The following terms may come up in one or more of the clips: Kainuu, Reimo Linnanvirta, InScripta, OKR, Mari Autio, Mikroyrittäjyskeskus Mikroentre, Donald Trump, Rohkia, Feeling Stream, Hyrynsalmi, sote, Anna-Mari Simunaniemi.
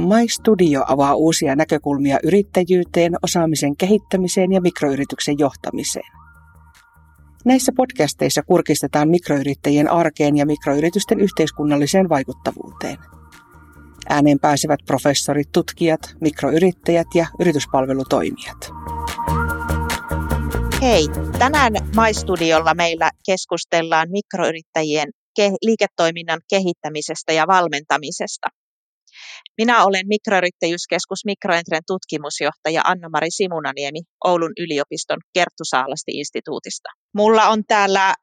My Studio avaa uusia näkökulmia yrittäjyyteen, osaamisen kehittämiseen ja mikroyrityksen johtamiseen. Näissä podcasteissa kurkistetaan mikroyrittäjien arkeen ja mikroyritysten yhteiskunnalliseen vaikuttavuuteen. Ääneen pääsevät professorit, tutkijat, mikroyrittäjät ja yrityspalvelutoimijat. Hei, tänään My Studiolla meillä keskustellaan mikroyrittäjien liiketoiminnan kehittämisestä ja valmentamisesta. Minä olen Mikroyrittäjyskeskus Mikroentren tutkimusjohtaja Anna-Mari Simunaniemi Oulun yliopiston Kertusaalasti-instituutista. Mulla on täällä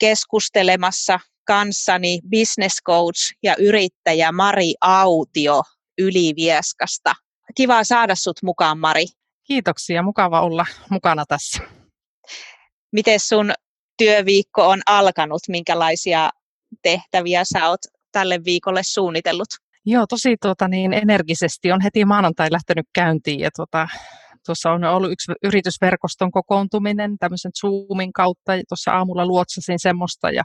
keskustelemassa kanssani business coach ja yrittäjä Mari Autio Ylivieskasta. Kiva saada sut mukaan, Mari. Kiitoksia, mukava olla mukana tässä. Miten sun työviikko on alkanut? Minkälaisia tehtäviä sä oot tälle viikolle suunnitellut? Joo, tosi energisesti on heti maanantai lähtenyt käyntiin ja tuossa on ollut yksi yritysverkoston kokoontuminen tämmöisen Zoomin kautta ja tuossa aamulla luotsasin semmoista ja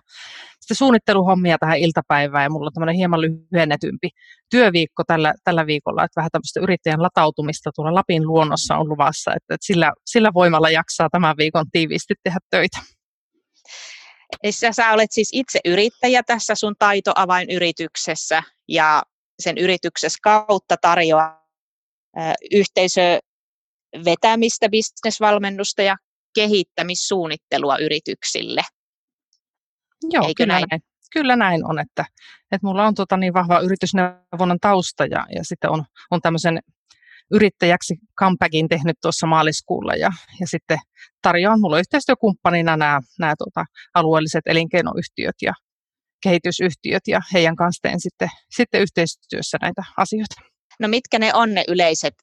sitten suunnitteluhommia tähän iltapäivään ja mulla on tämmöinen hieman lyhennetympi työviikko tällä viikolla, että vähän tämmöistä yrittäjän latautumista tuolla Lapin luonnossa on luvassa, että sillä voimalla jaksaa tämän viikon tiiviisti tehdä töitä. Eli sä olet siis itse yrittäjä tässä sun Taitoavain yrityksessä ja sen yrityksessä kautta tarjoaa yhteisövetämistä, bisnesvalmennusta ja kehittämissuunnittelua yrityksille. Joo, Eikö näin? Kyllä näin on, että mulla on vahva yritysneuvonnan tausta ja sitten on tämmöisen yrittäjäksi comebackin tehnyt tuossa maaliskuulla ja sitten tarjoan mulla yhteistyökumppanina nämä alueelliset elinkeinoyhtiöt ja kehitysyhtiöt ja heidän kanssa teen sitten yhteistyössä näitä asioita. No mitkä ne on ne yleiset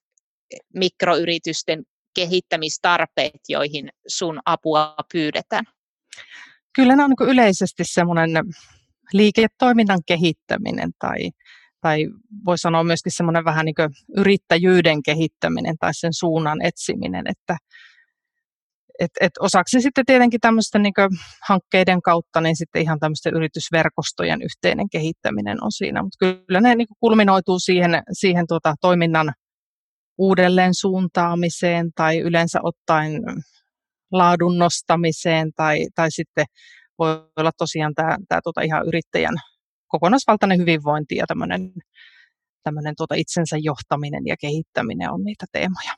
mikroyritysten kehittämistarpeet, joihin sun apua pyydetään? Kyllä ne on niin yleisesti semmoinen liiketoiminnan kehittäminen tai voi sanoa myöskin semmoinen vähän niin kuin yrittäjyyden kehittäminen tai sen suunnan etsiminen, että osaksi sitten tietenkin tämmöisten niin kuin hankkeiden kautta, niin sitten ihan tämmöisten yritysverkostojen yhteinen kehittäminen on siinä, mutta kyllä ne niin kuin kulminoituu siihen toiminnan uudelleen suuntaamiseen tai yleensä ottaen laadun nostamiseen tai sitten voi olla tosiaan tämä ihan yrittäjän kokonaisvaltainen hyvinvointi ja tämmöinen itsensä johtaminen ja kehittäminen on niitä teemoja.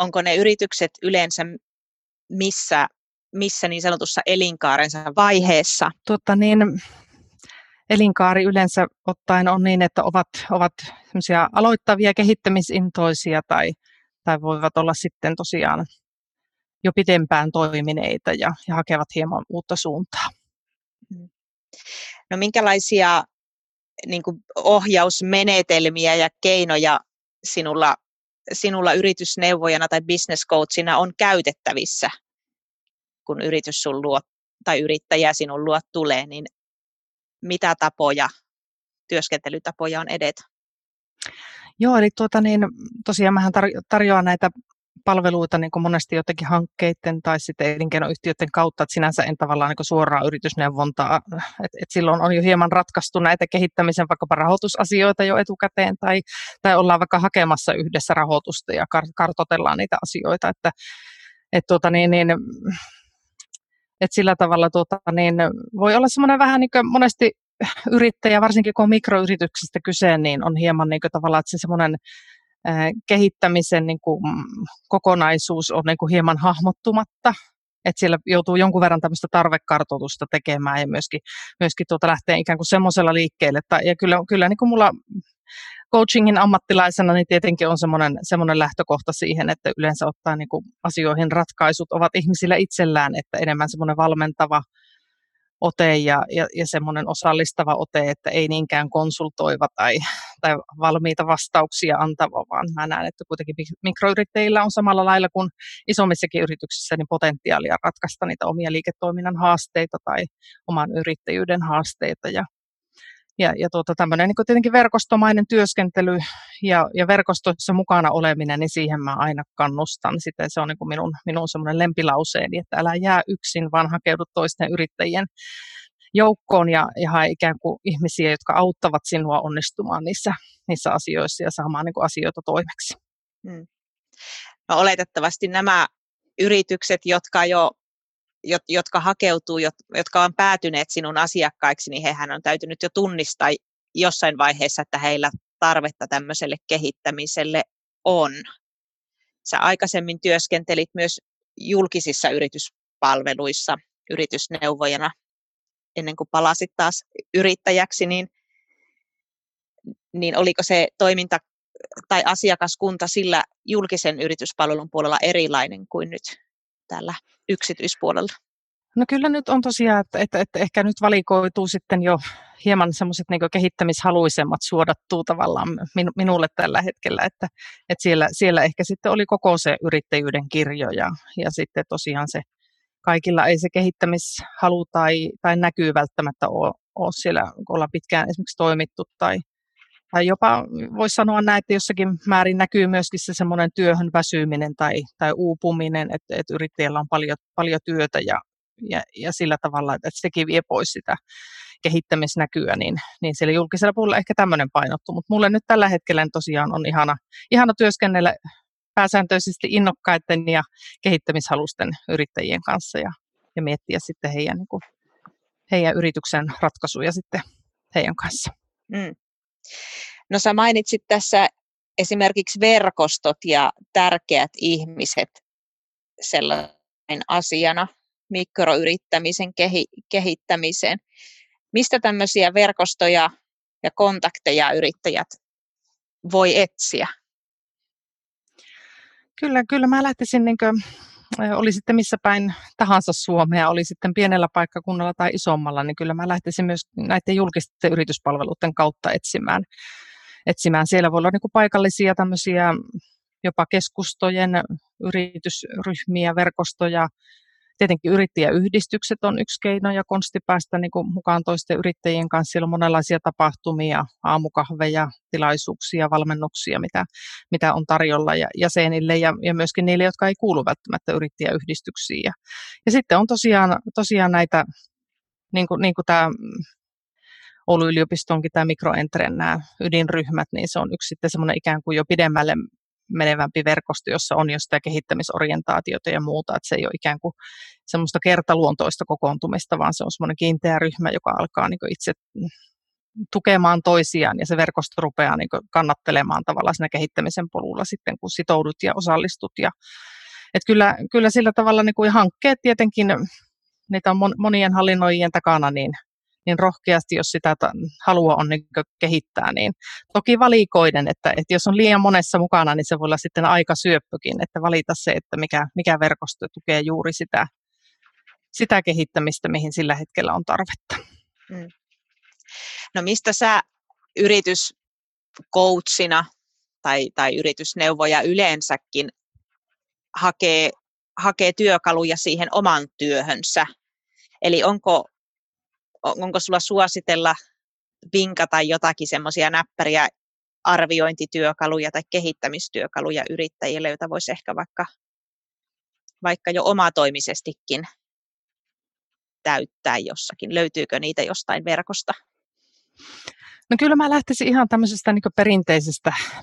Onko ne yritykset yleensä missä niin sanotussa elinkaarensa vaiheessa? Elinkaari yleensä ottaen on niin, että ovat semmoisia aloittavia kehittämisintoisia tai voivat olla sitten tosiaan jo pidempään toimineita ja hakevat hieman uutta suuntaa. No minkälaisia niin kuin ohjausmenetelmiä ja keinoja sinulla yritysneuvojana tai business coachina on käytettävissä, kun yritys sun luo tai yrittäjä sinun luo tulee, niin mitä työskentelytapoja on edetä? Joo, eli tosiaan mähän tarjoan näitä palveluita niin kuin monesti jotenkin hankkeiden tai sitten elinkeinoyhtiöiden kautta, että sinänsä en tavallaan niin suoraan yritysneuvontaa, että silloin on jo hieman ratkaistu näitä kehittämisen vaikkapa rahoitusasioita jo etukäteen tai ollaan vaikka hakemassa yhdessä rahoitusta ja kartoitellaan niitä asioita, että sillä tavalla voi olla semmoinen vähän niin kuin monesti yrittäjä, varsinkin kun on mikroyrityksestä kyse, niin on hieman niin kuin tavallaan, että se semmoinen kehittämisen niin kuin kokonaisuus on niin kuin hieman hahmottumatta, että siellä joutuu jonkun verran tämmöistä tarvekartoitusta tekemään ja myöskin lähtee ikään kuin semmoisella liikkeelle. Ja kyllä niin kuin mulla coachingin ammattilaisena niin tietenkin on semmoinen lähtökohta siihen, että yleensä ottaen niin kuin asioihin ratkaisut ovat ihmisillä itsellään, että enemmän semmoinen valmentava ote ja semmoinen osallistava ote, että ei niinkään konsultoiva tai valmiita vastauksia antava, vaan mä näen, että kuitenkin mikroyrittäjillä on samalla lailla kuin isommissakin yrityksissä niin potentiaalia ratkaista niitä omia liiketoiminnan haasteita tai oman yrittäjyyden haasteita. Ja tämmöinen niin tietenkin verkostomainen työskentely ja verkostoissa mukana oleminen, niin siihen mä aina kannustan. Sitten se on niin minun semmoinen lempilauseeni, että älä jää yksin, vaan hakeudu toisten yrittäjien joukkoon ja ihan ikään kuin ihmisiä, jotka auttavat sinua onnistumaan niissä asioissa ja saamaan niin kuin asioita toimeksi. Hmm. No, oletettavasti nämä yritykset, jotka hakeutuu, jotka on päätyneet sinun asiakkaiksi, niin hehän on täytynyt jo tunnistaa jossain vaiheessa, että heillä tarvetta tämmöiselle kehittämiselle on. Sä aikaisemmin työskentelit myös julkisissa yrityspalveluissa yritysneuvojana ennen kuin palasit taas yrittäjäksi, niin oliko se toiminta tai asiakaskunta sillä julkisen yrityspalvelun puolella erilainen kuin nyt tällä yksityispuolella? No kyllä nyt on tosiaan, että ehkä nyt valikoituu sitten jo hieman semmoiset niin kuin kehittämishaluisemmat suodattuu tavallaan minulle tällä hetkellä, että siellä ehkä sitten oli koko se yrittäjyyden kirjo ja sitten tosiaan se kaikilla ei se kehittämishalu tai näkyy välttämättä ole siellä, kun ollaan pitkään esimerkiksi toimittu tai jopa voisi sanoa näin, että jossakin määrin näkyy myöskin se semmoinen työhön väsyminen tai uupuminen, että yrittäjällä on paljon työtä ja sillä tavalla, että sekin vie pois sitä kehittämisnäkyä, niin siellä julkisella puolella ehkä tämmöinen painottu. Mutta mulle nyt tällä hetkellä tosiaan on ihana työskennellä pääsääntöisesti innokkaiden ja kehittämishalusten yrittäjien kanssa ja miettiä sitten heidän yrityksen ratkaisuja sitten heidän kanssa. Mm. No sä mainitsit tässä esimerkiksi verkostot ja tärkeät ihmiset sellainen asiana mikroyrittämisen kehittämiseen. Mistä tämmöisiä verkostoja ja kontakteja yrittäjät voi etsiä? Kyllä mä lähtisin, oli sitten missä päin tahansa Suomea, oli sitten pienellä paikkakunnalla tai isommalla, niin kyllä mä lähtisin myös näiden julkisten yrityspalveluiden kautta etsimään. Siellä voi olla niin kuin paikallisia tämmöisiä jopa keskustojen yritysryhmiä, verkostoja. Tietenkin yrittäjäyhdistykset on yksi keino ja konsti päästä niin kuin mukaan toisten yrittäjien kanssa. Siellä on monenlaisia tapahtumia, aamukahveja, tilaisuuksia, valmennuksia, mitä on tarjolla ja jäsenille ja myöskin niille, jotka ei kuulu välttämättä yrittäjäyhdistyksiin. Ja sitten on tosiaan näitä, niin kuin tämä Oulun yliopistonkin tämä Mikroentren nämä ydinryhmät, niin se on yksi sitten semmoinen ikään kuin jo pidemmälle menevämpi verkosto, jossa on jo sitä kehittämisorientaatiota ja muuta, että se ei ole ikään kuin semmoista kertaluontoista kokoontumista, vaan se on semmoinen kiinteä ryhmä, joka alkaa niin kuin itse tukemaan toisiaan ja se verkosto rupeaa niin kuin kannattelemaan tavallaan siinä kehittämisen polulla sitten, kun sitoudut ja osallistut. Että kyllä sillä tavalla niin kuin hankkeet tietenkin, niitä on monien hallinnoijien takana, niin rohkeasti, jos sitä halua on niin kehittää, niin toki valikoiden, että jos on liian monessa mukana, niin se voi olla sitten aika syöppökin, että valita se, että mikä verkosto tukee juuri sitä kehittämistä, mihin sillä hetkellä on tarvetta. Mm. No mistä sä yrityscoachina tai yritysneuvoja yleensäkin hakee työkaluja siihen oman työhönsä? Eli onko sulla suositella vinkata jotakin semmoisia näppäriä arviointityökaluja tai kehittämistyökaluja yrittäjille, joita voisi ehkä vaikka jo omatoimisestikin täyttää jossakin? Löytyykö niitä jostain verkosta? No kyllä mä lähtisin ihan tämmöisestä niin kuin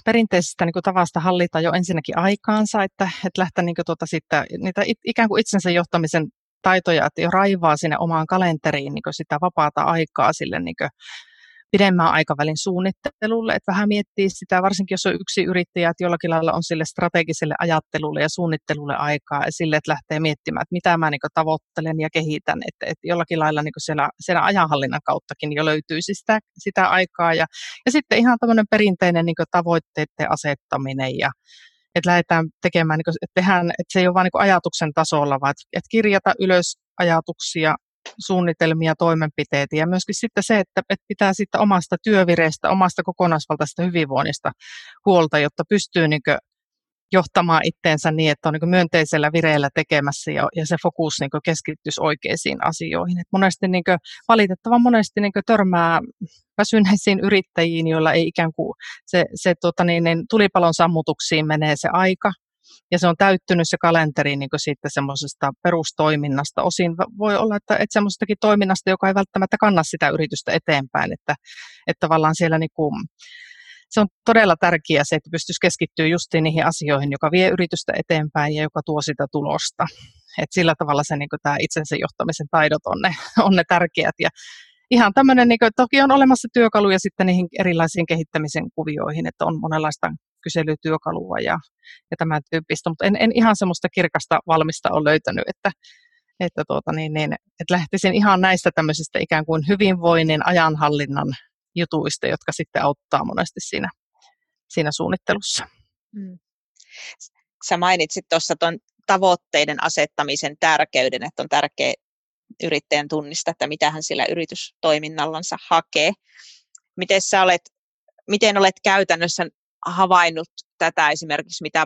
perinteisestä niin kuin tavasta hallita jo ensinnäkin aikaansa, että lähteä niin kuin siitä, niitä ikään kuin itsensä johtamisen taitoja, että jo raivaa sinne omaan kalenteriin niin sitä vapaata aikaa sille niin pidemmän aikavälin suunnittelulle, että vähän miettii sitä, varsinkin jos on yksi yrittäjä, että jollakin lailla on sille strategiselle ajattelulle ja suunnittelulle aikaa ja sille, että lähtee miettimään, että mitä mä niin tavoittelen ja kehitän, että jollakin lailla niin siellä ajanhallinnan kauttakin jo löytyisi sitä aikaa ja sitten ihan tämmöinen perinteinen niin tavoitteiden asettaminen ja että lähdetään tekemään, että se ei ole vain ajatuksen tasolla, vaan että kirjata ylös ajatuksia, suunnitelmia, toimenpiteitä ja myöskin sitten se, että pitää siitä omasta työvireestä, omasta kokonaisvaltaisesta hyvinvoinnista huolta, jotta pystyy johtamaan itteensä niin, että on myönteisellä vireellä tekemässä ja se fokus keskittyisi oikeisiin asioihin. Et monesti valitettavan monesti törmää väsyneisiin yrittäjiin, joilla ei ikään kuin tulipalon sammutuksiin menee se aika. ja se on täyttynyt se kalenteri niin kuin siitä semmoisesta perustoiminnasta. Osin voi olla, että semmoisestakin toiminnasta, joka ei välttämättä kanna sitä yritystä eteenpäin, että tavallaan siellä niin kuin, se on todella tärkeää se, että pystyisi keskittyä justiin niihin asioihin, joka vie yritystä eteenpäin ja joka tuo sitä tulosta. Et sillä tavalla se, niin kuin tämä itsensä johtamisen taidot on ne tärkeät. Ja ihan tämmöinen, niin kuin, toki on olemassa työkaluja sitten niihin erilaisiin kehittämisen kuvioihin, että on monenlaista kyselytyökalua ja tämän tyyppistä, mutta en ihan semmoista kirkasta valmista ole löytänyt, että lähtisin ihan näistä tämmöisistä ikään kuin hyvinvoinnin, ajanhallinnan jutuista, jotka sitten auttaa monesti siinä suunnittelussa. Sä mainitsit tuossa tuon tavoitteiden asettamisen tärkeyden, että on tärkeä yrittäjän tunnistaa, että mitä hän sillä yritystoiminnallansa hakee. Miten olet käytännössä havainnut tätä esimerkiksi, mitä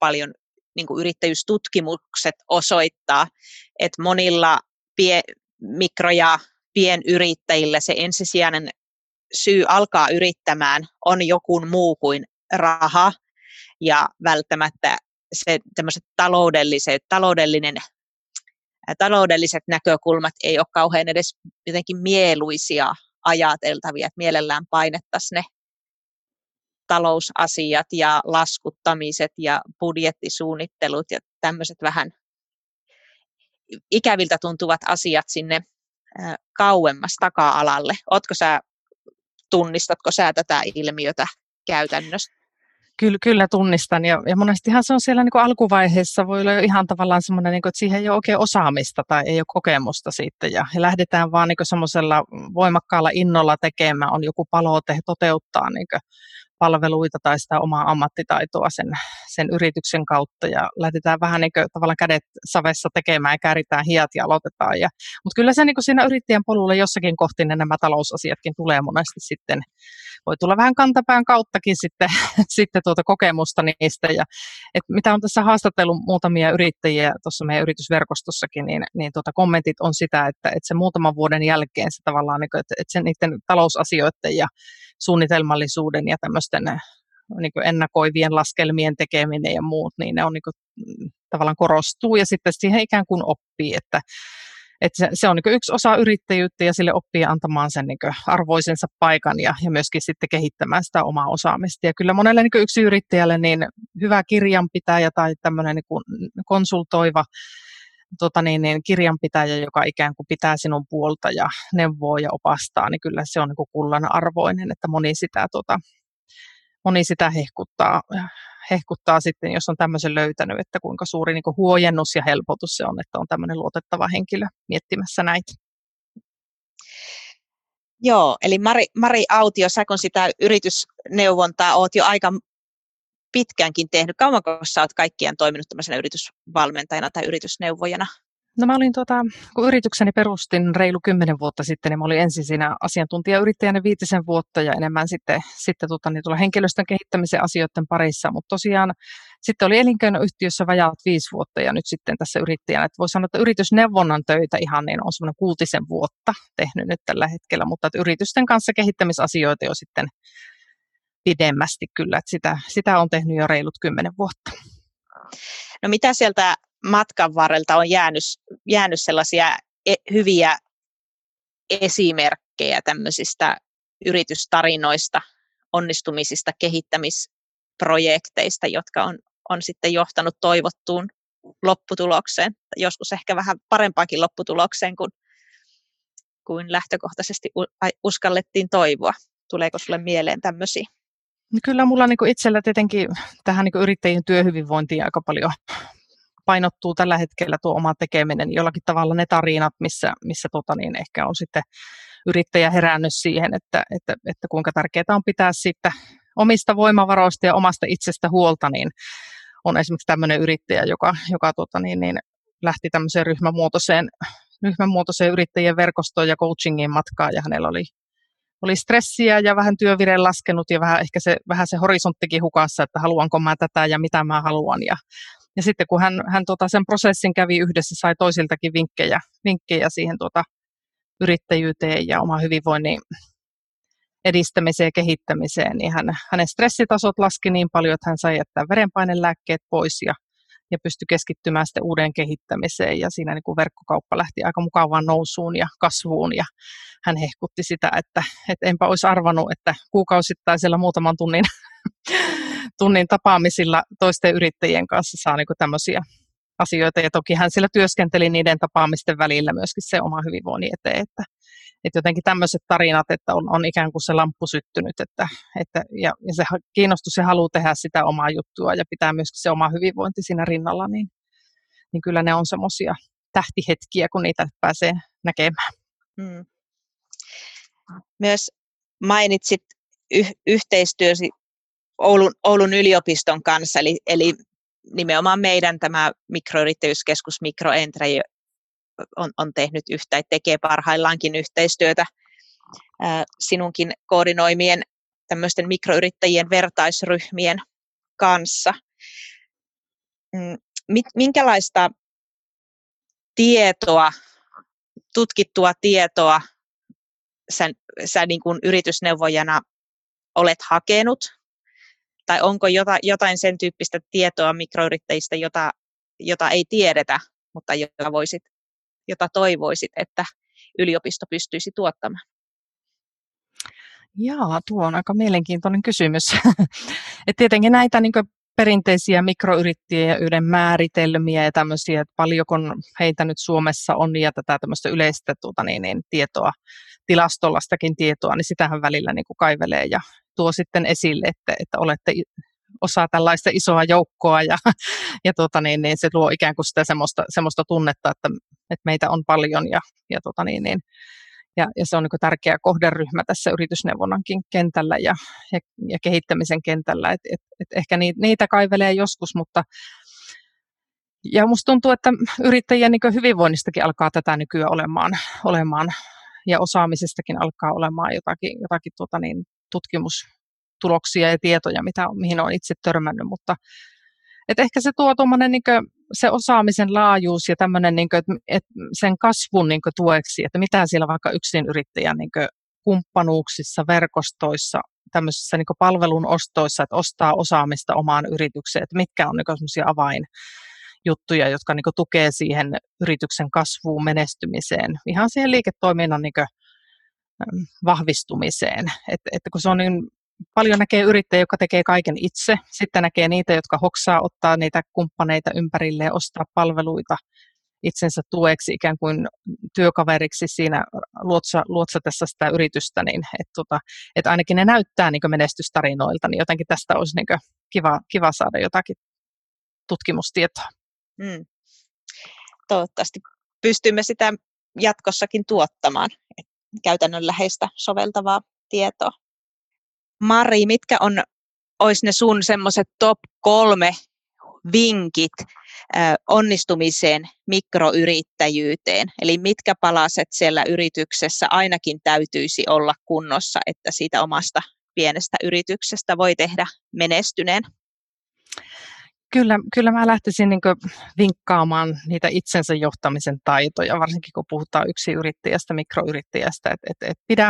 paljon niin kuin yrittäjyystutkimukset osoittaa, että monilla mikro- ja pienyrittäjillä se ensisijainen syy alkaa yrittämään on joku muu kuin raha ja välttämättä se tämmöiset taloudelliset näkökulmat ei ole kauhean edes jotenkin mieluisia ajateltavia, että mielellään painettaisiin ne talousasiat ja laskuttamiset ja budjettisuunnittelut ja tämmöiset vähän ikäviltä tuntuvat asiat sinne kauemmas taka-alalle. Tunnistatko sä tätä ilmiötä käytännössä? Kyllä tunnistan ja monestihan se on siellä niin kuin alkuvaiheessa voi olla jo ihan tavallaan semmoinen, niin kuin, että siihen ei ole oikein osaamista tai ei ole kokemusta siitä ja lähdetään vaan niin kuin semmoisella voimakkaalla innolla tekemään, on joku palote toteuttaa niin kuin palveluita tai sitä omaa ammattitaitoa sen yrityksen kautta ja lähdetään vähän niin kuin tavallaan kädet savessa tekemään ja kääritään hiat ja aloitetaan. Mutta kyllä se niin kuin siinä yrittäjän polulla jossakin kohti niin nämä talousasiatkin tulee monesti sitten. Voi tulla vähän kantapään kauttakin sitten tuota kokemusta niistä. Ja, mitä on tässä haastatellut muutamia yrittäjiä tuossa meidän yritysverkostossakin, niin tuota kommentit on sitä, että se muutaman vuoden jälkeen se tavallaan, että se niiden talousasioiden ja suunnitelmallisuuden ja tämmöisten niin kuin ennakoivien laskelmien tekeminen ja muut, niin ne on niin kuin, tavallaan korostuu ja sitten siihen ikään kuin oppii, että se on niin yksi osa yrittäjyyttä ja sille oppii antamaan sen niin arvoisensa paikan ja myöskin sitten kehittämään sitä omaa osaamista. Ja kyllä monelle niin yksi yrittäjälle niin hyvä kirjanpitäjä tai tämmöinen niin konsultoiva kirjanpitäjä, joka ikään kuin pitää sinun puolta ja neuvoo ja opastaa, niin kyllä se on niin kullan arvoinen, että moni sitä hehkuttaa sitten, jos on tämmöisen löytänyt, että kuinka suuri niin kuin huojennus ja helpotus se on, että on tämmöinen luotettava henkilö miettimässä näitä. Joo, eli Mari Autio, sä kun sitä yritysneuvontaa oot jo aika pitkäänkin tehnyt, kauanko sä oot kaikkiaan toiminut tämmöisenä yritysvalmentajana tai yritysneuvojana? No mä olin kun yritykseni perustin reilu 10 vuotta sitten, niin mä olin ensin siinä asiantuntijayrittäjänä 5 vuotta ja enemmän sitten tuolla henkilöstön kehittämisen asioiden parissa, mutta tosiaan sitten oli elinkeinoyhtiössä vajaat 5 vuotta ja nyt sitten tässä yrittäjänä, että voi sanoa, että yritysneuvonnan töitä ihan niin on semmoinen 6 vuotta tehnyt nyt tällä hetkellä, mutta että yritysten kanssa kehittämisasioita jo sitten pidemmästi kyllä, että sitä on tehnyt jo reilut 10 vuotta. No mitä sieltä matkan varrelta on jäänyt sellaisia hyviä esimerkkejä tämmöisistä yritystarinoista, onnistumisista, kehittämisprojekteista, jotka on sitten johtanut toivottuun lopputulokseen, joskus ehkä vähän parempaakin lopputulokseen kuin lähtökohtaisesti uskallettiin toivoa. Tuleeko sulle mieleen tämmöisiä? Kyllä mulla niin kuin itsellä tietenkin tähän niin kuin yrittäjien työhyvinvointiin aika paljon painottuu tällä hetkellä tuo oma tekeminen, jollakin tavalla ne tarinat, missä ehkä on sitten yrittäjä herännyt siihen, että kuinka tärkeää on pitää siitä omista voimavaroista ja omasta itsestä huolta, niin on esimerkiksi tämmöinen yrittäjä, joka lähti tämmöiseen ryhmämuotoiseen yrittäjien verkostoon ja coachingin matkaan, ja hänellä oli stressiä ja vähän työvire laskenut ja vähän se horisonttikin hukassa, että haluanko mä tätä ja mitä mä haluan. Ja sitten kun hän sen prosessin kävi yhdessä, sai toisiltakin vinkkejä siihen yrittäjyyteen ja oman hyvinvoinnin edistämiseen ja kehittämiseen, niin hänen stressitasot laski niin paljon, että hän sai jättää verenpainelääkkeet pois ja ja pystyi keskittymään sitten uuden kehittämiseen, ja siinä niin kuin verkkokauppa lähti aika mukavaan nousuun ja kasvuun, ja hän hehkutti sitä, että enpä olisi arvannut, että kuukausittaisella muutaman tunnin tapaamisilla toisten yrittäjien kanssa saa niin kuin tämmöisiä asioita, ja toki hän siellä työskenteli niiden tapaamisten välillä myöskin se oma hyvinvoinnin eteen, että jotenkin tämmöiset tarinat, että on ikään kuin se lamppu syttynyt, ja se kiinnostus ja halu tehdä sitä omaa juttua ja pitää myöskin se oma hyvinvointi siinä rinnalla, niin kyllä ne on semmoisia tähtihetkiä, kun niitä pääsee näkemään. Hmm. Myös mainitsit yhteistyösi Oulun yliopiston kanssa, eli nimenomaan meidän tämä mikroyrittäjyskeskus Mikroentre on tehnyt tai tekee parhaillaankin yhteistyötä sinunkin koordinoimien tämmöisten mikroyrittäjien vertaisryhmien kanssa. Minkälaista tietoa, tutkittua tietoa sä niin kuin yritysneuvojana olet hakenut? Tai onko jotain sen tyyppistä tietoa mikroyrittäjistä, jota ei tiedetä, mutta jota toivoisit, että yliopisto pystyisi tuottamaan? Jaa, tuo on aika mielenkiintoinen kysymys. Et tietenkin näitä niin kuin perinteisiä mikroyrittäjyyden määritelmiä ja tämmöisiä, että paljonko heitä nyt Suomessa on ja tätä tämmöistä yleistä tietoa, tilastollastakin tietoa, niin sitähän välillä niin kuin kaivelee ja tuo sitten esille, että olette osa tällaista isoa joukkoa ja niin se luo ikään kuin sitä semmoista tunnetta, että meitä on paljon ja se on niin kuin tärkeä kohderyhmä tässä yritysneuvonnankin kentällä ja kehittämisen kentällä, että ehkä niitä kaivelee joskus, mutta ja musta tuntuu, että yrittäjien niin kuin hyvinvoinnistakin alkaa tätä nykyään olemaan ja osaamisestakin alkaa olemaan jotakin tutkimustuloksia ja tietoja, mihin olen itse törmännyt, mutta ehkä se tuo tuommoinen niin kuin se osaamisen laajuus ja tämmöinen niin kuin, että sen kasvun niin kuin tueksi, että mitä siellä vaikka yksinyrittäjän niin kuin kumppanuuksissa, verkostoissa, tämmöisissä niin kuin palvelun ostoissa, että ostaa osaamista omaan yritykseen, että mitkä on niin kuin semmoisia avainjuttuja, jotka niin kuin tukee siihen yrityksen kasvuun, menestymiseen, ihan siihen liiketoiminnan niin kuin vahvistumiseen, että kun se on niin paljon näkee yrittäjiä, jotka tekee kaiken itse. Sitten näkee niitä, jotka hoksaa ottaa niitä kumppaneita ympärille ja ostaa palveluita itsensä tueksi ikään kuin työkaveriksi siinä luotsatessa sitä yritystä. Niin, että ainakin ne näyttää niin kuin menestystarinoilta, niin jotenkin tästä olisi niin kuin kiva saada jotakin tutkimustietoa. Toivottavasti pystymme sitä jatkossakin tuottamaan, käytännönläheistä soveltavaa tietoa. Mari, mitkä olisi ne sun semmoiset top 3 vinkit onnistumiseen mikroyrittäjyyteen? Eli mitkä palaset siellä yrityksessä ainakin täytyisi olla kunnossa, että siitä omasta pienestä yrityksestä voi tehdä menestyneen? Kyllä mä lähtisin niin kuin vinkkaamaan niitä itsensä johtamisen taitoja, varsinkin kun puhutaan yksinyrittäjästä, mikroyrittäjästä, että pidä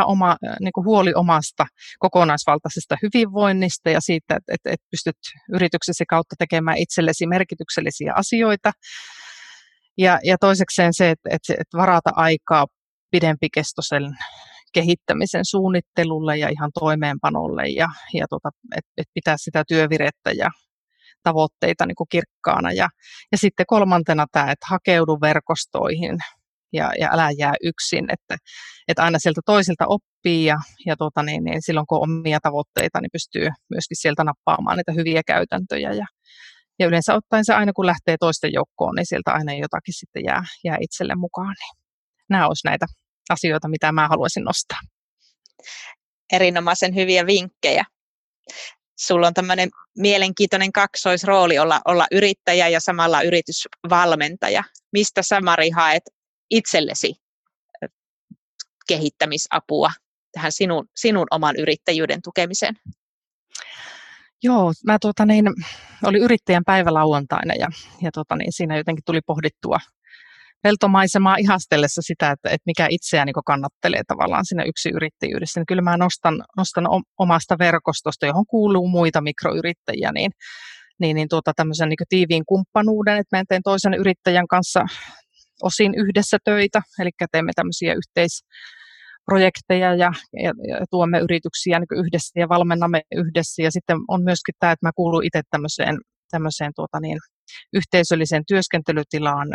niin kuin huoli omasta kokonaisvaltaisesta hyvinvoinnista ja siitä, että pystyt yrityksesi kautta tekemään itsellesi merkityksellisiä asioita. Ja toisekseen se, että varata aikaa pidempikestoisen kehittämisen suunnittelulle ja ihan toimeenpanolle ja että pitää sitä työvirettä ja tavoitteita niin kuin kirkkaana. Ja sitten 3. tämä, että hakeudu verkostoihin ja älä jää yksin, että aina sieltä toisilta oppii ja silloin kun on omia tavoitteita, niin pystyy myöskin sieltä nappaamaan niitä hyviä käytäntöjä ja yleensä ottaen se aina kun lähtee toisten joukkoon, niin sieltä aina jotakin sitten jää itselle mukaan. Niin nämä olisi näitä asioita, mitä mä haluaisin nostaa. Erinomaisen hyviä vinkkejä. Sulla on tämmöinen mielenkiintoinen kaksoisrooli olla yrittäjä ja samalla yritysvalmentaja. Mistä sä, Mari, haet itsellesi kehittämisapua tähän sinun oman yrittäjyyden tukemiseen? Joo, mä olin yrittäjän päivä lauantaina ja siinä jotenkin tuli pohdittua peltomaisemaa ihastellessa sitä, että mikä itseään niin kannattelee tavallaan siinä yksinyrittäjyydessä. Niin kyllä mä nostan omasta verkostosta, johon kuuluu muita mikroyrittäjiä, niin tämmöisen niin kuin tiiviin kumppanuuden, että mä teen toisen yrittäjän kanssa osin yhdessä töitä, eli teemme tämmöisiä yhteisprojekteja ja tuomme yrityksiä niin kuin yhdessä ja valmennamme yhdessä, ja sitten on myöskin tämä, että mä kuulun itse tämmöiseen yhteisölliseen työskentelytilaan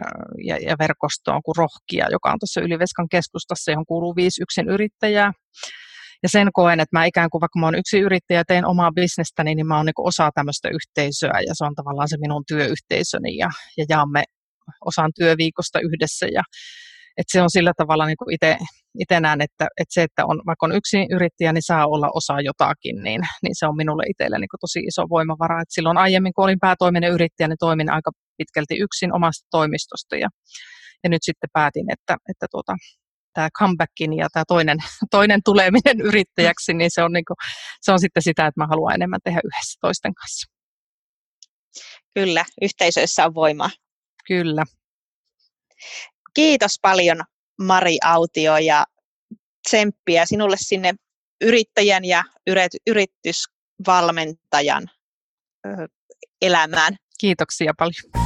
ja verkostoon kuin Rohkia, joka on tuossa Yliveskan keskustassa, johon kuuluu 5 yksin yrittäjää. Ja sen koen, että mä ikään kuin, vaikka mä oon yksin yrittäjä ja teen omaa bisnestäni, niin mä oon niin osa tämmöistä yhteisöä, ja se on tavallaan se minun työyhteisöni, ja jaamme osan työviikosta yhdessä. Et se on sillä tavalla niin itse näen, että se, että on, vaikka on yksin yrittäjä, niin saa olla osa jotakin, niin se on minulle itselle niin tosi iso voimavara. Et silloin aiemmin, kun olin päätoiminen yrittäjä, niin toimin aika pitkälti yksin omasta toimistosta, ja nyt sitten päätin, että tämä comebackin ja tämä toinen tuleminen yrittäjäksi, niin se on sitten sitä, että mä haluan enemmän tehdä yhdessä toisten kanssa. Kyllä, yhteisöissä on voimaa. Kyllä. Kiitos paljon, Mari Autio, ja tsemppiä sinulle sinne yrittäjän ja yritysvalmentajan elämään. Kiitoksia paljon.